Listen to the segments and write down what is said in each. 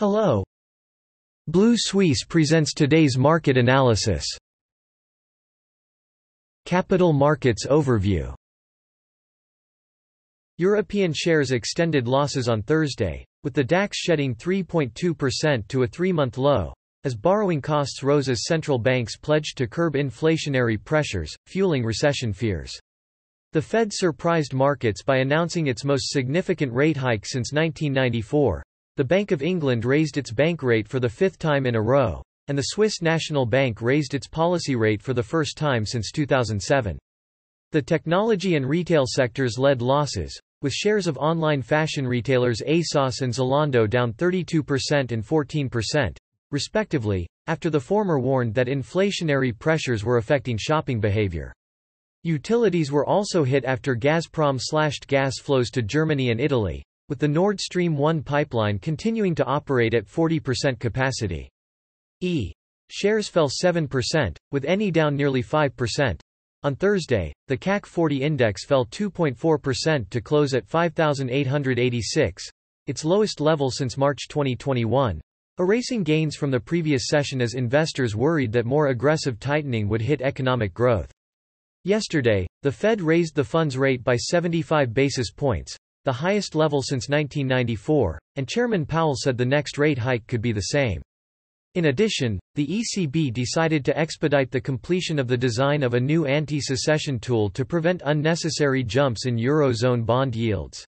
Hello. Blue Suisse presents today's market analysis. Capital markets overview. European shares extended losses on Thursday, with the DAX shedding 3.2% to a three-month low, as borrowing costs rose as central banks pledged to curb inflationary pressures, fueling recession fears. The Fed surprised markets by announcing its most significant rate hike since 1994. The Bank of England raised its bank rate for the fifth time in a row, and the Swiss National Bank raised its policy rate for the first time since 2007. The technology and retail sectors led losses, with shares of online fashion retailers ASOS and Zalando down 32% and 14%, respectively, after the former warned that inflationary pressures were affecting shopping behavior. Utilities were also hit after Gazprom slashed gas flows to Germany and Italy, with the Nord Stream 1 pipeline continuing to operate at 40% capacity. Shares fell 7%, with Eni down nearly 5%. On Thursday, the CAC 40 index fell 2.4% to close at 5,886, its lowest level since March 2021, erasing gains from the previous session as investors worried that more aggressive tightening would hit economic growth. Yesterday, the Fed raised the funds rate by 75 basis points, the highest level since 1994, and Chairman Powell said the next rate hike could be the same. In addition, the ECB decided to expedite the completion of the design of a new anti-secession tool to prevent unnecessary jumps in Eurozone bond yields.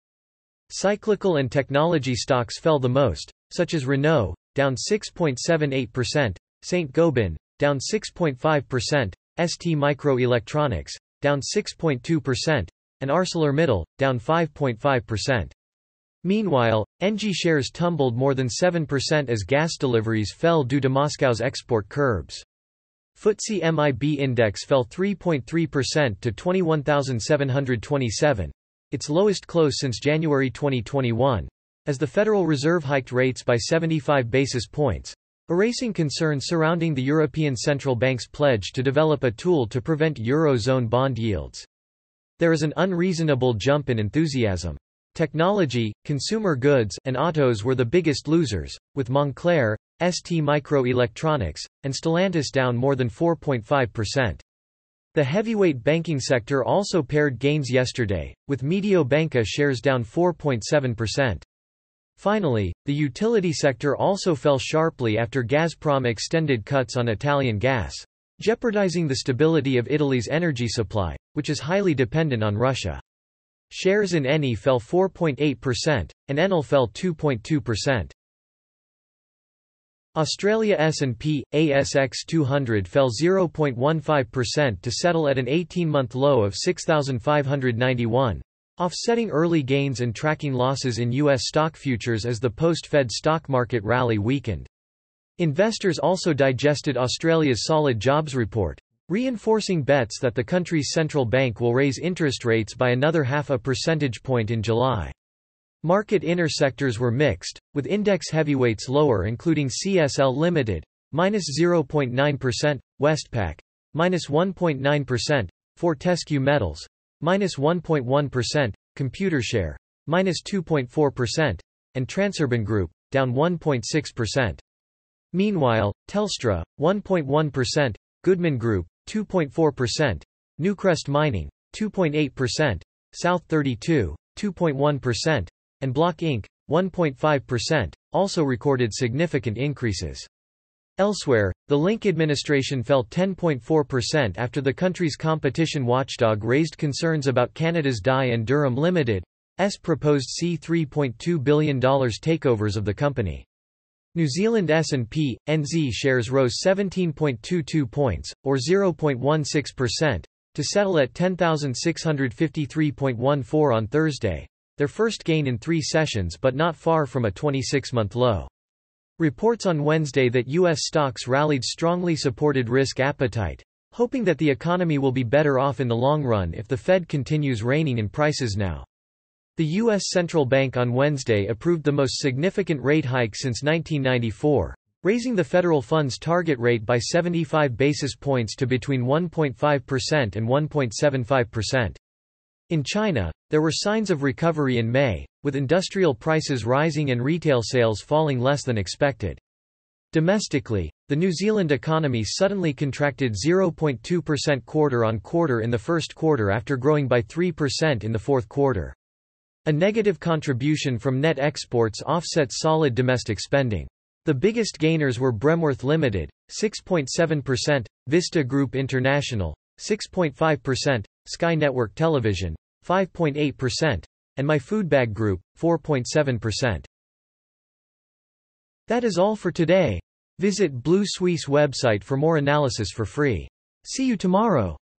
Cyclical and technology stocks fell the most, such as Renault, down 6.78%, Saint-Gobain, down 6.5%, STMicroelectronics, down 6.2%, and ArcelorMittal, down 5.5%. Meanwhile, NG shares tumbled more than 7% as gas deliveries fell due to Moscow's export curbs. FTSE MIB index fell 3.3% to 21,727, its lowest close since January 2021, as the Federal Reserve hiked rates by 75 basis points, erasing concerns surrounding the European Central Bank's pledge to develop a tool to prevent Eurozone bond yields. There is an unreasonable jump in enthusiasm. Technology, consumer goods, and autos were the biggest losers, with Moncler, STMicroelectronics, and Stellantis down more than 4.5%. The heavyweight banking sector also paired gains yesterday, with Mediobanca shares down 4.7%. Finally, the utility sector also fell sharply after Gazprom extended cuts on Italian gas, jeopardizing the stability of Italy's energy supply, which is highly dependent on Russia. Shares in Eni fell 4.8%, and Enel fell 2.2%. Australia S&P/ASX 200 fell 0.15% to settle at an 18-month low of 6,591, offsetting early gains and tracking losses in U.S. stock futures as the post-Fed stock market rally weakened. Investors also digested Australia's solid jobs report, reinforcing bets that the country's central bank will raise interest rates by another half a percentage point in July. Market inner sectors were mixed, with index heavyweights lower including CSL Limited, minus 0.9%, Westpac, minus 1.9%, Fortescue Metals, minus 1.1%, Computershare, minus 2.4%, and Transurban Group, down 1.6%. Meanwhile, Telstra, 1.1%, Goodman Group, 2.4%, Newcrest Mining, 2.8%, South 32, 2.1%, and Block Inc., 1.5%, also recorded significant increases. Elsewhere, the Link administration fell 10.4% after the country's competition watchdog raised concerns about Canada's Dye & Durham Limited's proposed $3.2 billion takeovers of the company. New Zealand S&P, NZ shares rose 17.22 points, or 0.16%, to settle at 10,653.14 on Thursday, their first gain in three sessions but not far from a 26-month low. Reports on Wednesday that U.S. stocks rallied strongly supported risk appetite, hoping that the economy will be better off in the long run if the Fed continues reining in prices now. The U.S. Central Bank on Wednesday approved the most significant rate hike since 1994, raising the federal funds target rate by 75 basis points to between 1.5% and 1.75%. In China, there were signs of recovery in May, with industrial prices rising and retail sales falling less than expected. Domestically, the New Zealand economy suddenly contracted 0.2% quarter-on-quarter in the first quarter after growing by 3% in the fourth quarter. A negative contribution from net exports offset solid domestic spending. The biggest gainers were Bremworth Limited, 6.7%, Vista Group International, 6.5%, Sky Network Television, 5.8%, and MyFoodBag Group, 4.7%. That is all for today. Visit Blue Suisse website for more analysis for free. See you tomorrow.